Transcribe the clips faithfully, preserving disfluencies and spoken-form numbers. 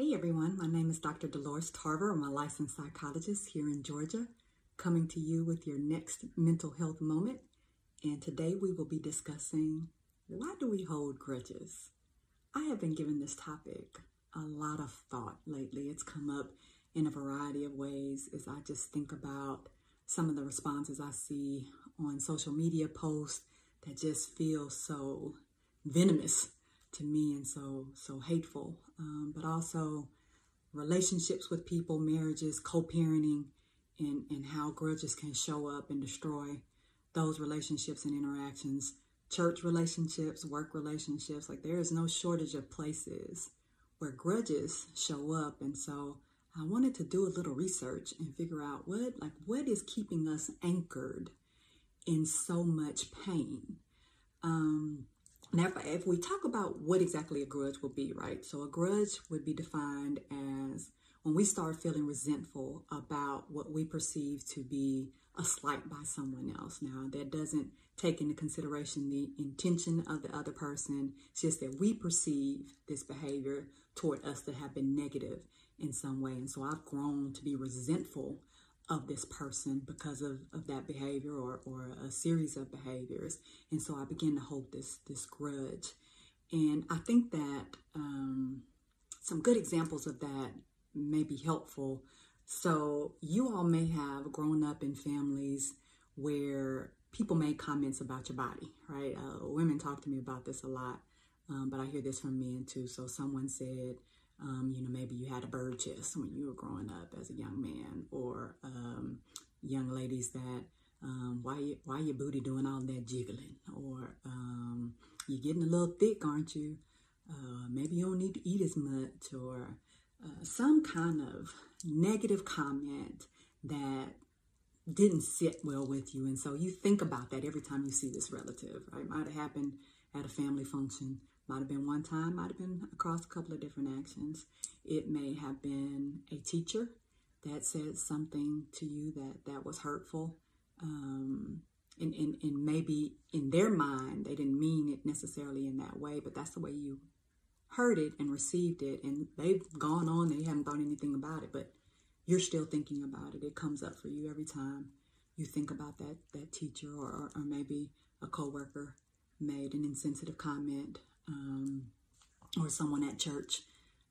Hey everyone, my name is Doctor Dolores Tarver. I'm a licensed psychologist here in Georgia, coming to you with your next mental health moment. And today we will be discussing, why do we hold grudges? I have been giving this topic a lot of thought lately. It's come up in a variety of ways as I just think about some of the responses I see on social media posts that just feel so venomous to me and so so hateful, um, but also relationships with people, marriages, co-parenting, and, and how grudges can show up and destroy those relationships and interactions, church relationships, work relationships. Like, there is no shortage of places where grudges show up. And so I wanted to do a little research and figure out what, like what is keeping us anchored in so much pain. Um, Now, if, if we talk about what exactly a grudge will be, right? So a grudge would be defined as when we start feeling resentful about what we perceive to be a slight by someone else. Now, that doesn't take into consideration the intention of the other person. It's just that we perceive this behavior toward us that have been negative in some way. And so I've grown to be resentful of this person because of, of that behavior or, or a series of behaviors. And so I begin to hold this, this grudge. And I think that um, some good examples of that may be helpful. So you all may have grown up in families where people made comments about your body, right? Uh, women talk to me about this a lot, um, but I hear this from men too. So someone said, Um, you know, maybe you had a bird chest when you were growing up as a young man, or um, young ladies that, um, why, you, why your booty doing all that jiggling? Or um, you're getting a little thick, aren't you? Uh, maybe you don't need to eat as much, or uh, some kind of negative comment that didn't sit well with you. And so you think about that every time you see this relative, right? Might have happened at a family function. Might have been one time, might have been across a couple of different actions. It may have been a teacher that said something to you that, that was hurtful. Um, and, and, and maybe in their mind, they didn't mean it necessarily in that way, but that's the way you heard it and received it. And they've gone on, they haven't thought anything about it, but you're still thinking about it. It comes up for you every time you think about that, that teacher, or, or, or maybe a coworker made an insensitive comment. Um, or someone at church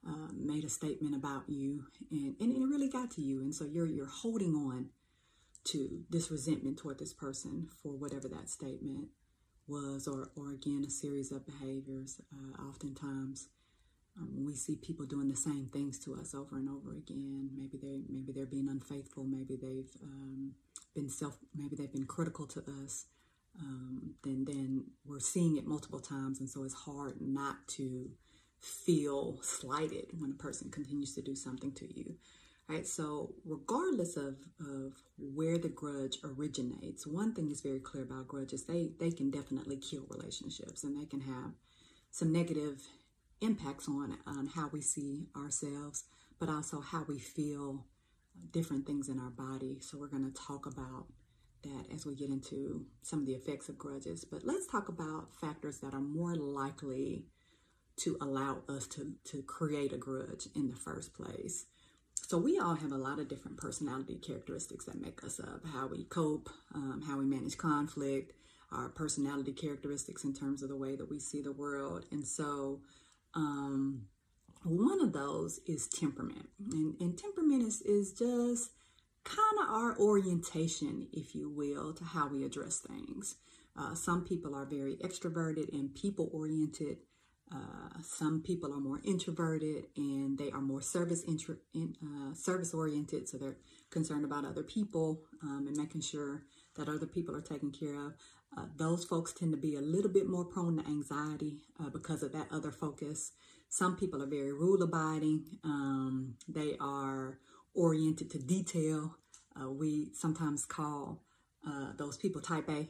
uh, made a statement about you, and, and it really got to you. And so you're, you're holding on to this resentment toward this person for whatever that statement was, or, or again, a series of behaviors. Uh, oftentimes um, we see people doing the same things to us over and over again. Maybe they, maybe they're being unfaithful. Maybe they've um, been self, maybe they've been critical to us. Um, then, then we're seeing it multiple times. And so it's hard not to feel slighted when a person continues to do something to you, right? So regardless of, of where the grudge originates, one thing is very clear about grudges. They, they can definitely kill relationships, and they can have some negative impacts on, on how we see ourselves, but also how we feel different things in our body. So we're going to talk about that as we get into some of the effects of grudges. But let's talk about factors that are more likely to allow us to, to create a grudge in the first place. So we all have a lot of different personality characteristics that make us up, how we cope, um, how we manage conflict, our personality characteristics in terms of the way that we see the world. And so um, one of those is temperament. And, and temperament is, is just kind of our orientation, if you will, to how we address things. Uh, some people are very extroverted and people-oriented. Uh, some people are more introverted and they are more service inter- in, uh, service-oriented, so they're concerned about other people um, and making sure that other people are taken care of. Uh, those folks tend to be a little bit more prone to anxiety uh, because of that other focus. Some people are very rule-abiding. Um, they are oriented to detail. Uh, we sometimes call uh, those people type A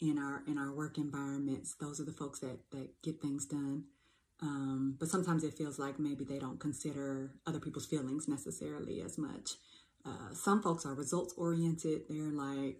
in our in our work environments. Those are the folks that, that get things done. Um, but sometimes it feels like maybe they don't consider other people's feelings necessarily as much. Uh, some folks are results oriented. They're like,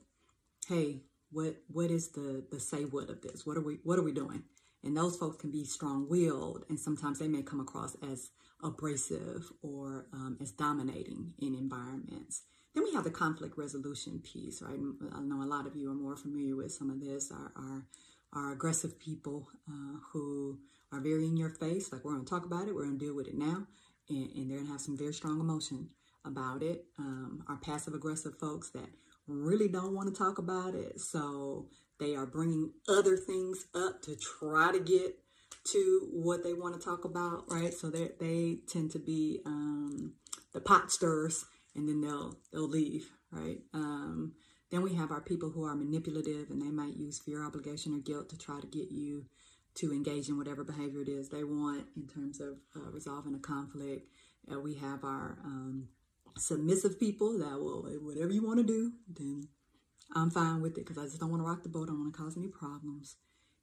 hey, what what is the the say what of this? What are we what are we doing? And those folks can be strong-willed, and sometimes they may come across as abrasive or um, as dominating in environments. Then we have the conflict resolution piece, right? I know a lot of you are more familiar with some of this, our, our, our aggressive people uh, who are very in your face, like we're going to talk about it, we're going to deal with it now, and, and they're going to have some very strong emotion about it. Um, our passive-aggressive folks that really don't want to talk about it, so they are bringing other things up to try to get to what they want to talk about, right? So they they tend to be um, the pot stirrers, and then they'll they'll leave, right? Um, then we have our people who are manipulative, and they might use fear, obligation, or guilt to try to get you to engage in whatever behavior it is they want in terms of uh, resolving a conflict. Uh, we have our um, submissive people that will, whatever you want to do, then I'm fine with it because I just don't want to rock the boat. I don't want to cause any problems.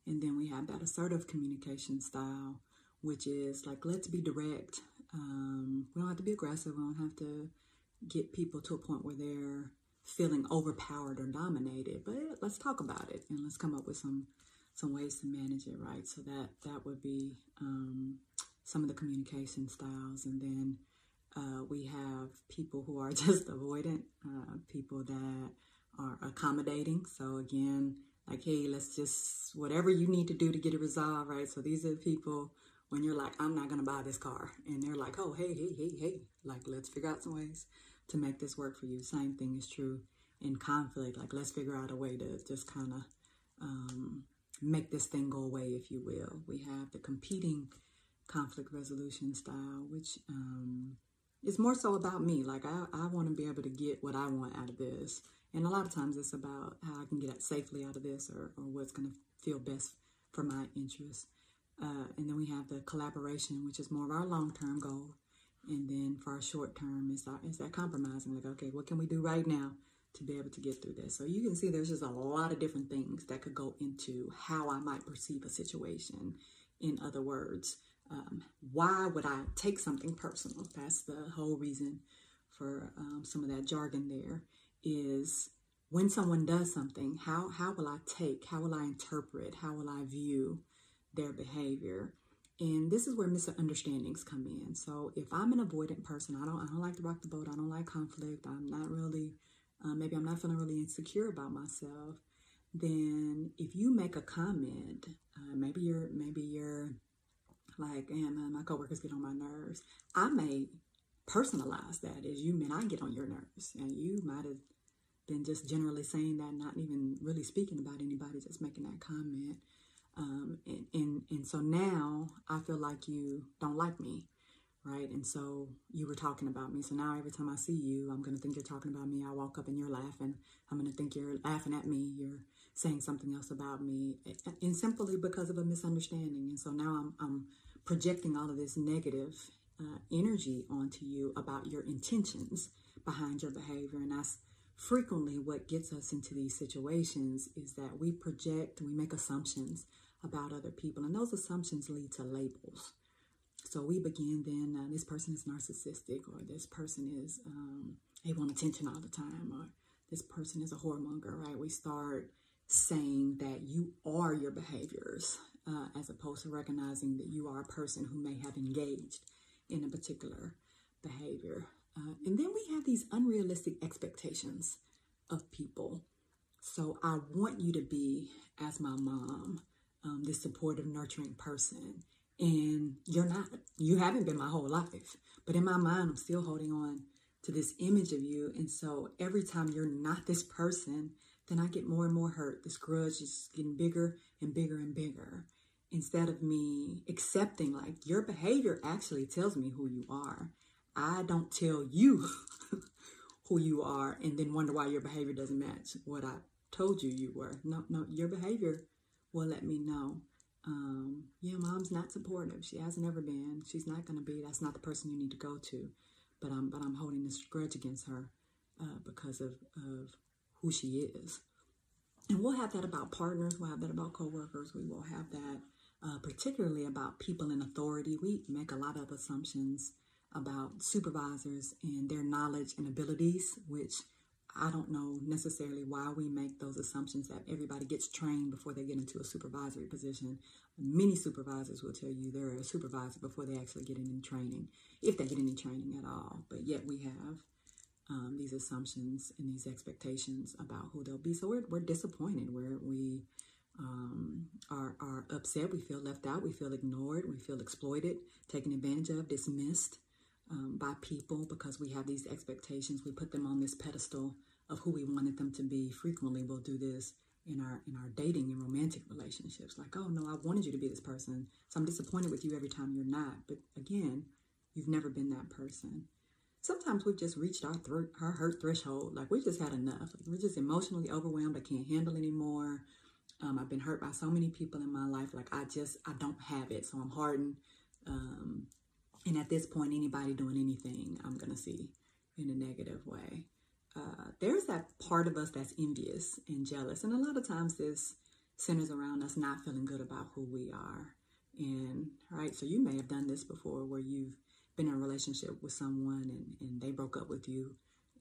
And then we have that assertive communication style, which is like, let's be direct. Um, we don't have to be aggressive. We don't have to get people to a point where they're feeling overpowered or dominated. But let's talk about it and let's come up with some some ways to manage it, right? So that, that would be um, some of the communication styles. And then uh, we have people who are just avoidant, uh, people that are accommodating. So again, like, hey, let's just, whatever you need to do to get it resolved, right? So these are the people when you're like, I'm not going to buy this car. And they're like, oh, hey, hey, hey, hey, like, let's figure out some ways to make this work for you. Same thing is true in conflict. Like, let's figure out a way to just kind of um, make this thing go away, if you will. We have the competing conflict resolution style, which um, is more so about me. Like, I, I want to be able to get what I want out of this. And a lot of times it's about how I can get out safely out of this, or, or what's going to feel best for my interests. Uh, and then we have the collaboration, which is more of our long-term goal. And then for our short-term, it's, it's that compromising. Like, okay, what can we do right now to be able to get through this? So you can see there's just a lot of different things that could go into how I might perceive a situation. In other words, um, why would I take something personal? That's the whole reason for um, some of that jargon there. Is when someone does something, how, how will I take, how will I interpret, how will I view their behavior? And this is where misunderstandings come in. So if I'm an avoidant person, I don't, I don't like to rock the boat, I don't like conflict, I'm not really, uh, maybe I'm not feeling really insecure about myself, then if you make a comment, uh, maybe you're, maybe you're like, man, my coworkers get on my nerves, I may personalize that as, you mean I get on your nerves, and you might have been just generally saying that, not even really speaking about anybody, just making that comment. Um, and, and, and so now I feel like you don't like me, right? And so you were talking about me. So now every time I see you, I'm going to think you're talking about me. I walk up and you're laughing. I'm going to think you're laughing at me. You're saying something else about me, and simply because of a misunderstanding. And so now I'm, I'm projecting all of this negative uh, energy onto you about your intentions behind your behavior. And that's frequently what gets us into these situations, is that we project, we make assumptions about other people, and those assumptions lead to labels. So we begin then, uh, this person is narcissistic, or this person is, um, they want attention all the time, or this person is a whoremonger, right? We start saying that you are your behaviors, uh, as opposed to recognizing that you are a person who may have engaged in a particular behavior. Uh, and then we have these unrealistic expectations of people. So I want you to be, as my mom, um, this supportive, nurturing person. And you're not, you haven't been my whole life, but in my mind, I'm still holding on to this image of you. And so every time you're not this person, then I get more and more hurt. This grudge is getting bigger and bigger and bigger. Instead of me accepting, like, your behavior actually tells me who you are. I don't tell you who you are and then wonder why your behavior doesn't match what I told you you were. No, no, your behavior will let me know. Um, yeah, mom's not supportive. She hasn't ever been. She's not going to be. That's not the person you need to go to. But I'm, but I'm holding this grudge against her uh, because of, of who she is. And we'll have that about partners. We'll have that about coworkers. We will have that uh, particularly about people in authority. We make a lot of assumptions about supervisors and their knowledge and abilities, which I don't know necessarily why we make those assumptions that everybody gets trained before they get into a supervisory position. Many supervisors will tell you they're a supervisor before they actually get any training, if they get any training at all. But yet we have um, these assumptions and these expectations about who they'll be. So we're, we're disappointed. We're, we um, are, are upset. We feel left out. We feel ignored. We feel exploited, taken advantage of, dismissed Um, by people, because we have these expectations. We put them on this pedestal of who we wanted them to be. Frequently we'll do this in our in our dating and romantic relationships. Like, oh no, I wanted you to be this person, so I'm disappointed with you every time you're not. But again, you've never been that person. Sometimes we've just reached our, th- our hurt threshold. Like, we just had enough. Like, we're just emotionally overwhelmed. I can't handle anymore. Um, I've been hurt by so many people in my life. Like, I just, I don't have it. So I'm hardened. Um, And at this point, anybody doing anything, I'm going to see in a negative way. Uh, there's that part of us that's envious and jealous. And a lot of times this centers around us not feeling good about who we are. And, right, so you may have done this before, where you've been in a relationship with someone and, and they broke up with you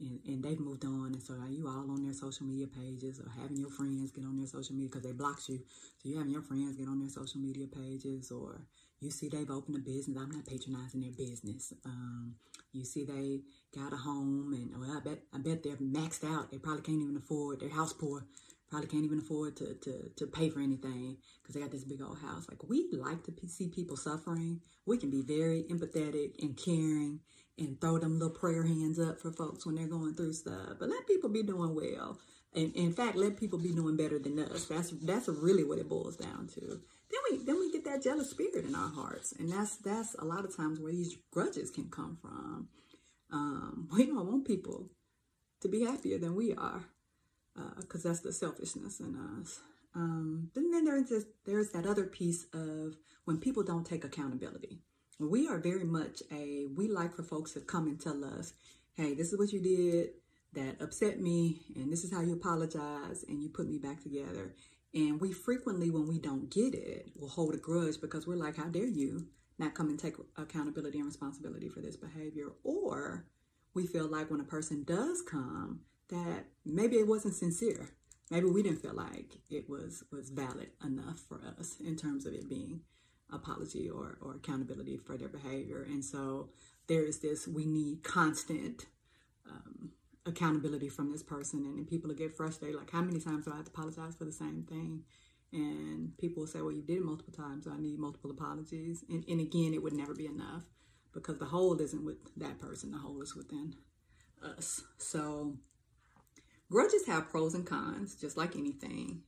and, and they've moved on. And so are you all on their social media pages, or having your friends get on their social media because they blocked you. So you're having your friends get on their social media pages, or you see they've opened a business. I'm not patronizing their business. Um, you see they got a home, and well, I bet I bet they're maxed out. They probably can't even afford, their house poor. Probably can't even afford to to, to pay for anything because they got this big old house. Like, we like to see people suffering. We can be very empathetic and caring and throw them little prayer hands up for folks when they're going through stuff. But let people be doing well. And in fact, let people be doing better than us. That's that's really what it boils down to. Then we then we get that jealous spirit in our hearts, and that's that's a lot of times where these grudges can come from. Um, we don't want people to be happier than we are, because uh, that's the selfishness in us. Um, and then there's this, there's that other piece of when people don't take accountability. We are very much a we like for folks to come and tell us, hey, this is what you did that upset me, and this is how you apologize, and you put me back together. And we frequently, when we don't get it, will hold a grudge, because we're like, how dare you not come and take accountability and responsibility for this behavior? Or we feel like when a person does come, that maybe it wasn't sincere. Maybe we didn't feel like it was, was valid enough for us in terms of it being apology or, or accountability for their behavior. And so there is this, we need constant um, accountability from this person, and then people will get frustrated. Like, how many times do I have to apologize for the same thing? And people will say, well, you did it multiple times, so I need multiple apologies. And, and again, it would never be enough, because the whole isn't with that person. The whole is within us. So grudges have pros and cons, just like anything.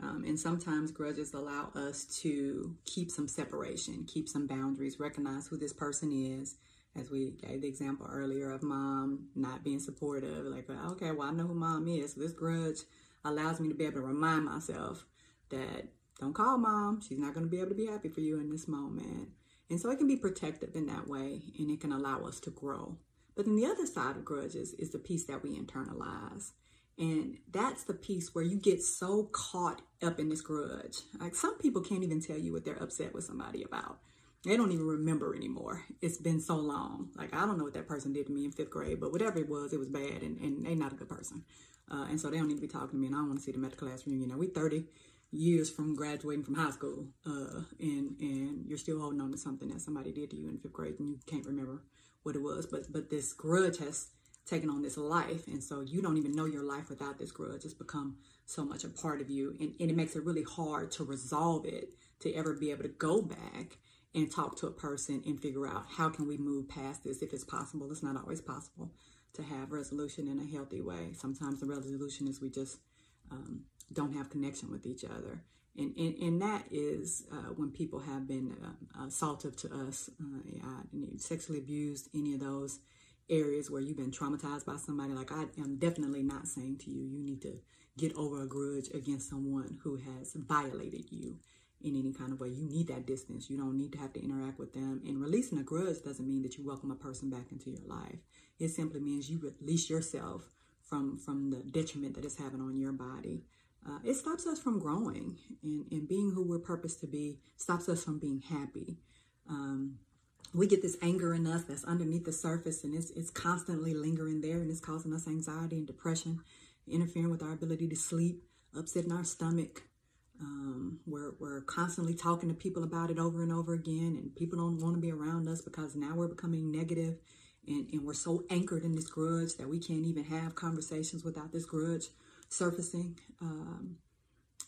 Um, and sometimes grudges allow us to keep some separation, keep some boundaries, recognize who this person is. As we gave the example earlier of mom not being supportive, like, okay, well, I know who mom is. So this grudge allows me to be able to remind myself that don't call mom. She's not going to be able to be happy for you in this moment. And so it can be protective in that way, and it can allow us to grow. But then the other side of grudges is the piece that we internalize. And that's the piece where you get so caught up in this grudge. Like, some people can't even tell you what they're upset with somebody about. They don't even remember anymore. It's been so long. Like, I don't know what that person did to me in fifth grade, but whatever it was, it was bad, and, and they're not a good person. Uh, and so they don't need to be talking to me, and I don't want to see them at the class reunion. Now, we're thirty years from graduating from high school, uh, and, and you're still holding on to something that somebody did to you in fifth grade, and you can't remember what it was. But, but this grudge has taken on this life, and so you don't even know your life without this grudge. It's become so much a part of you, and, and it makes it really hard to resolve it, to ever be able to go back and talk to a person and figure out how can we move past this if it's possible. It's not always possible to have resolution in a healthy way. Sometimes the resolution is we just um, don't have connection with each other. And and, and that is uh, when people have been uh, assaultive to us, uh, sexually abused, any of those areas where you've been traumatized by somebody. Like, I am definitely not saying to you, you need to get over a grudge against someone who has violated you in any kind of way. You need that distance. You don't need to have to interact with them. And releasing a grudge doesn't mean that you welcome a person back into your life. It simply means you release yourself from, from the detriment that it's having on your body. Uh, it stops us from growing and, and being who we're purposed to be. Stops us from being happy. Um, we get this anger in us that's underneath the surface, and it's, it's constantly lingering there, and it's causing us anxiety and depression, interfering with our ability to sleep, upsetting our stomach. Um, we're, we're constantly talking to people about it over and over again, and people don't want to be around us because now we're becoming negative, and, and we're so anchored in this grudge that we can't even have conversations without this grudge surfacing um,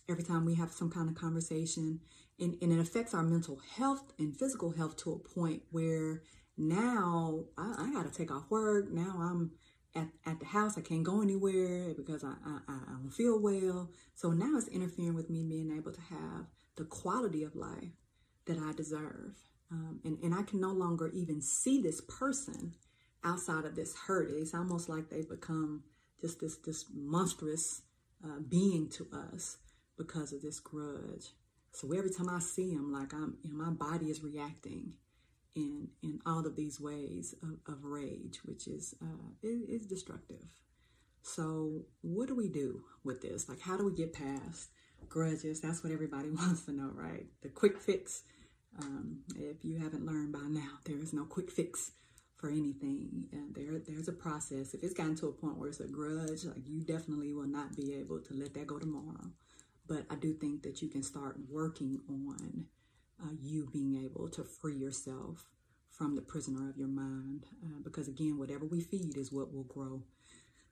every time we have some kind of conversation. And, and it affects our mental health and physical health to a point where now I, I got to take off work. Now I'm at, at the house. I can't go anywhere because I, I, I don't feel well. So now it's interfering with me being able to have the quality of life that I deserve. Um, and, and I can no longer even see this person outside of this hurt. It's almost like they've become just this, this monstrous uh, being to us because of this grudge. So every time I see him, like I'm, you know, my body is reacting in in all of these ways of, of rage, which is uh, is is destructive. So what do we do with this? Like, how do we get past grudges? That's what everybody wants to know, right? The quick fix. Um, if you haven't learned by now, there is no quick fix for anything. And there there's a process. If it's gotten to a point where it's a grudge, like you definitely will not be able to let that go tomorrow. But I do think that you can start working on uh, you being able to free yourself from the prisoner of your mind. Uh, because again, whatever we feed is what will grow.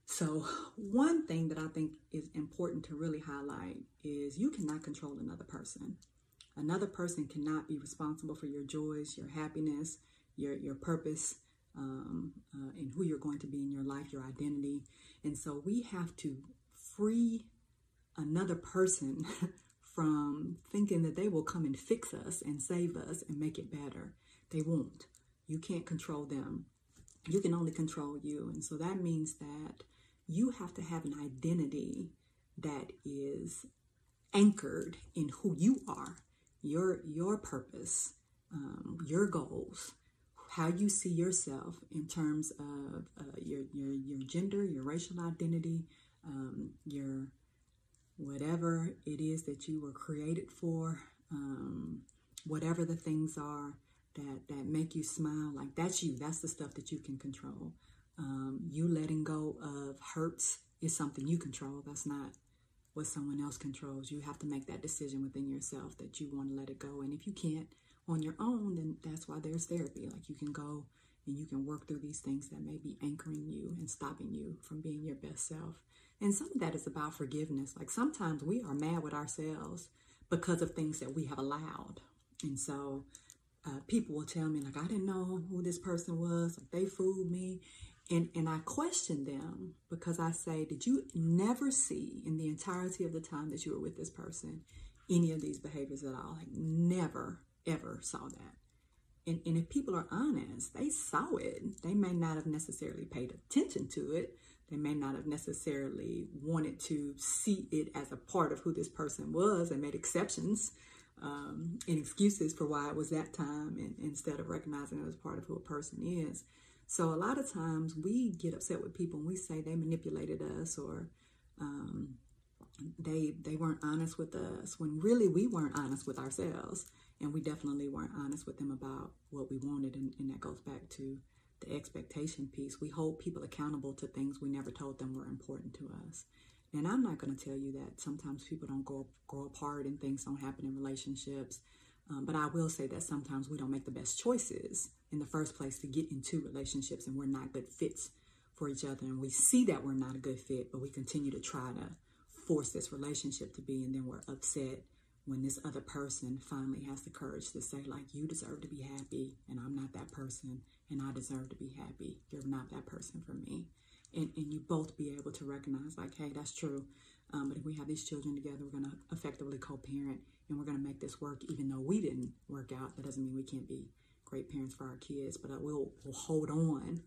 So one thing that I think is important to really highlight is you cannot control another person. Another person cannot be responsible for your joys, your happiness, your, your purpose, um, uh, and who you're going to be in your life, your identity. And so we have to free another person from thinking that they will come and fix us and save us and make it better. They won't. You can't control them. You can only control you. And so that means that you have to have an identity that is anchored in who you are, your, your purpose, um, your goals, how you see yourself in terms of uh, your, your, your gender, your racial identity, um, your whatever it is that you were created for, um, whatever the things are that, that make you smile, like that's you, that's the stuff that you can control. Um, you letting go of hurts is something you control. That's not what someone else controls. You have to make that decision within yourself that you want to let it go. And if you can't on your own, then that's why there's therapy. Like you can go and you can work through these things that may be anchoring you and stopping you from being your best self. And some of that is about forgiveness. Like sometimes we are mad with ourselves because of things that we have allowed. And so uh, people will tell me, like, I didn't know who this person was. Like, they fooled me. And, and I question them because I say, did you never see in the entirety of the time that you were with this person any of these behaviors at all? Like never, ever saw that. And, and if people are honest, they saw it. They may not have necessarily paid attention to it. They may not have necessarily wanted to see it as a part of who this person was. They made exceptions um, and excuses for why it was that time, and, instead of recognizing it as part of who a person is. So a lot of times we get upset with people and we say they manipulated us, or um, they, they weren't honest with us, when really we weren't honest with ourselves. And we definitely weren't honest with them about what we wanted. And, and that goes back to the expectation piece. We hold people accountable to things we never told them were important to us. And I'm not going to tell you that sometimes people don't go, grow apart and things don't happen in relationships. Um, but I will say that sometimes we don't make the best choices in the first place to get into relationships, and we're not good fits for each other. And we see that we're not a good fit, but we continue to try to force this relationship to be, and then we're upset when this other person finally has the courage to say, like, you deserve to be happy, and I'm not that person, and I deserve to be happy. You're not that person for me. And, and you both be able to recognize, like, hey, that's true. Um, but if we have these children together, we're going to effectively co-parent, and we're going to make this work. Even though we didn't work out, that doesn't mean we can't be great parents for our kids. But we'll, we'll hold on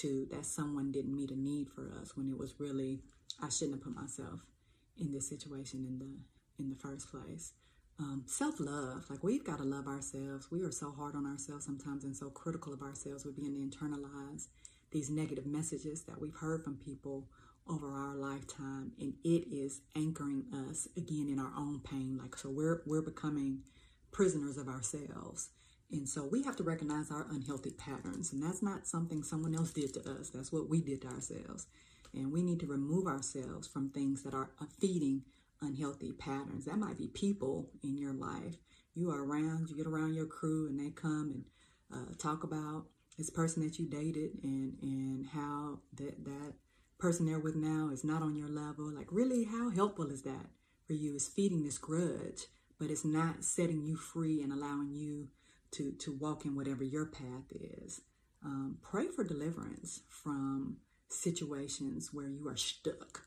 to that someone didn't meet a need for us, when it was really, I shouldn't have put myself in this situation in the in the first place. Um, self-love, like we've got to love ourselves. We are so hard on ourselves sometimes and so critical of ourselves. We begin to internalize these negative messages that we've heard from people over our lifetime, and it is anchoring us again in our own pain. Like, so we're, we're becoming prisoners of ourselves, And so we have to recognize our unhealthy patterns. And that's not something someone else did to us. That's what we did to ourselves. And we need to remove ourselves from things that are feeding unhealthy patterns. That might be people in your life. You are around, you get around your crew, and they come and uh, talk about this person that you dated and, and how that, that person they're with now is not on your level. Like, really, how helpful is that for you? It's feeding this grudge, but it's not setting you free and allowing you to, to walk in whatever your path is. Um, pray for deliverance from situations where you are stuck,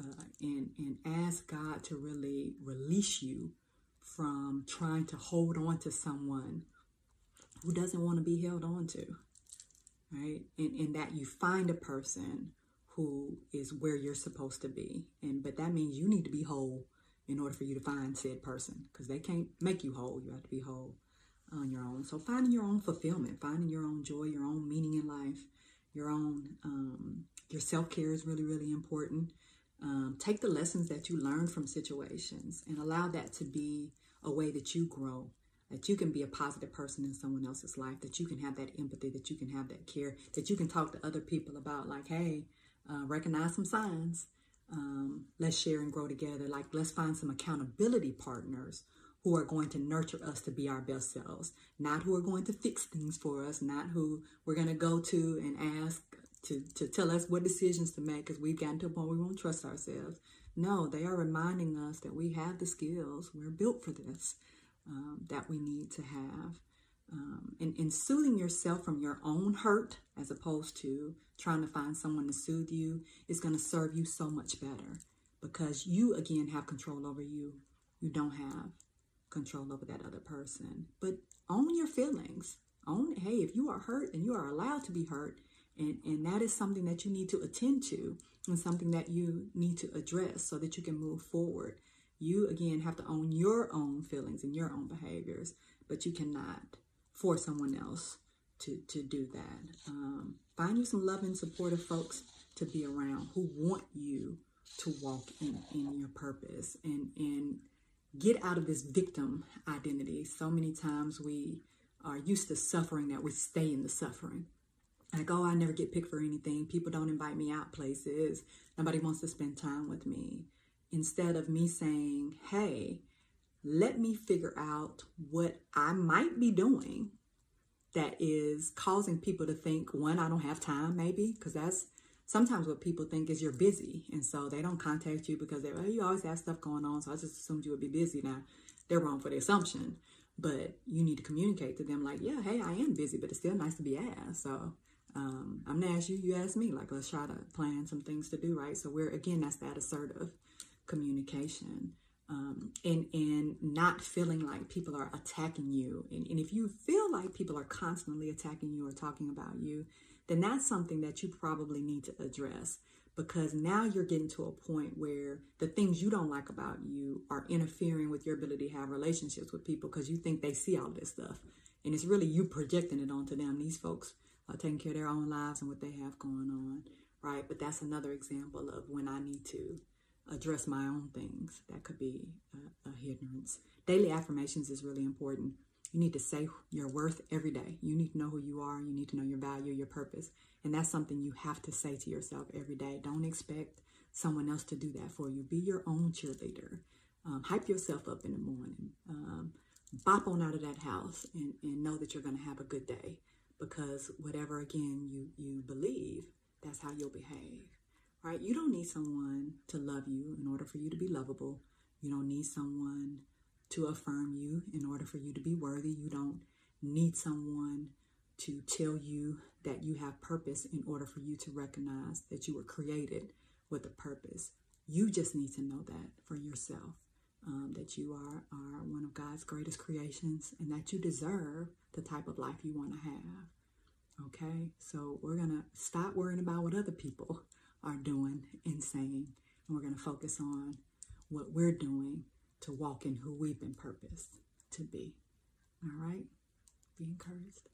uh, and, and ask God to really release you from trying to hold on to someone who doesn't want to be held on to, right? And, and that you find a person who is where you're supposed to be. And but that means you need to be whole in order for you to find said person, because they can't make you whole. You have to be whole on your own. So finding your own fulfillment, finding your own joy, your own meaning in life, your own, um, your self-care is really, really important. Um, take the lessons that you learn from situations and allow that to be a way that you grow, that you can be a positive person in someone else's life, that you can have that empathy, that you can have that care, that you can talk to other people about, like, hey, uh, recognize some signs. Um, let's share and grow together. Like, let's find some accountability partners who are going to nurture us to be our best selves, not who are going to fix things for us, not who we're going to go to and ask to, to tell us what decisions to make because we've gotten to a point we won't trust ourselves. No, they are reminding us that we have the skills, we're built for this, um, that we need to have. Um, and, and soothing yourself from your own hurt as opposed to trying to find someone to soothe you is going to serve you so much better, because you, again, have control over you. You don't have control over that other person. But own your feelings. Own, hey, if you are hurt, and you are allowed to be hurt, and, and that is something that you need to attend to and something that you need to address so that you can move forward. You, again, have to own your own feelings and your own behaviors, but you cannot force someone else to, to do that. Um, find you some loving, supportive folks to be around who want you to walk in, in your purpose, and, and get out of this victim identity. So many times we are used to suffering that we stay in the suffering. Like, oh, I never get picked for anything. People don't invite me out places. Nobody wants to spend time with me. Instead of me saying, hey, let me figure out what I might be doing that is causing people to think, one, I don't have time, maybe, because that's sometimes what people think is you're busy. And so they don't contact you because they're, oh, you always have stuff going on, so I just assumed you would be busy. Now, they're wrong for the assumption, but you need to communicate to them like, yeah, hey, I am busy, but it's still nice to be asked. So um, I'm going to ask you, you ask me, like, let's try to plan some things to do, right? So we're, again, that's that assertive communication. Um, and, and not feeling like people are attacking you. And, and if you feel like people are constantly attacking you or talking about you, then that's something that you probably need to address, because now you're getting to a point where the things you don't like about you are interfering with your ability to have relationships with people, because you think they see all this stuff. And it's really you projecting it onto them. These folks are taking care of their own lives and what they have going on, right? But that's another example of when I need to address my own things that could be a, a hindrance. Daily affirmations is really important. You need to say your worth every day. You need to know who you are. You need to know your value, your purpose. And that's something you have to say to yourself every day. Don't expect someone else to do that for you. Be your own cheerleader. Um, hype yourself up in the morning. Um, bop on out of that house and, and know that you're going to have a good day, because whatever, again, you, you believe, that's how you'll behave. Right? You don't need someone to love you in order for you to be lovable. You don't need someone to affirm you in order for you to be worthy. You don't need someone to tell you that you have purpose in order for you to recognize that you were created with a purpose. You just need to know that for yourself, um, that you are, are one of God's greatest creations and that you deserve the type of life you want to have. Okay? So we're going to stop worrying about what other people are doing and saying, and we're going to focus on what we're doing to walk in who we've been purposed to be. All right? Be encouraged.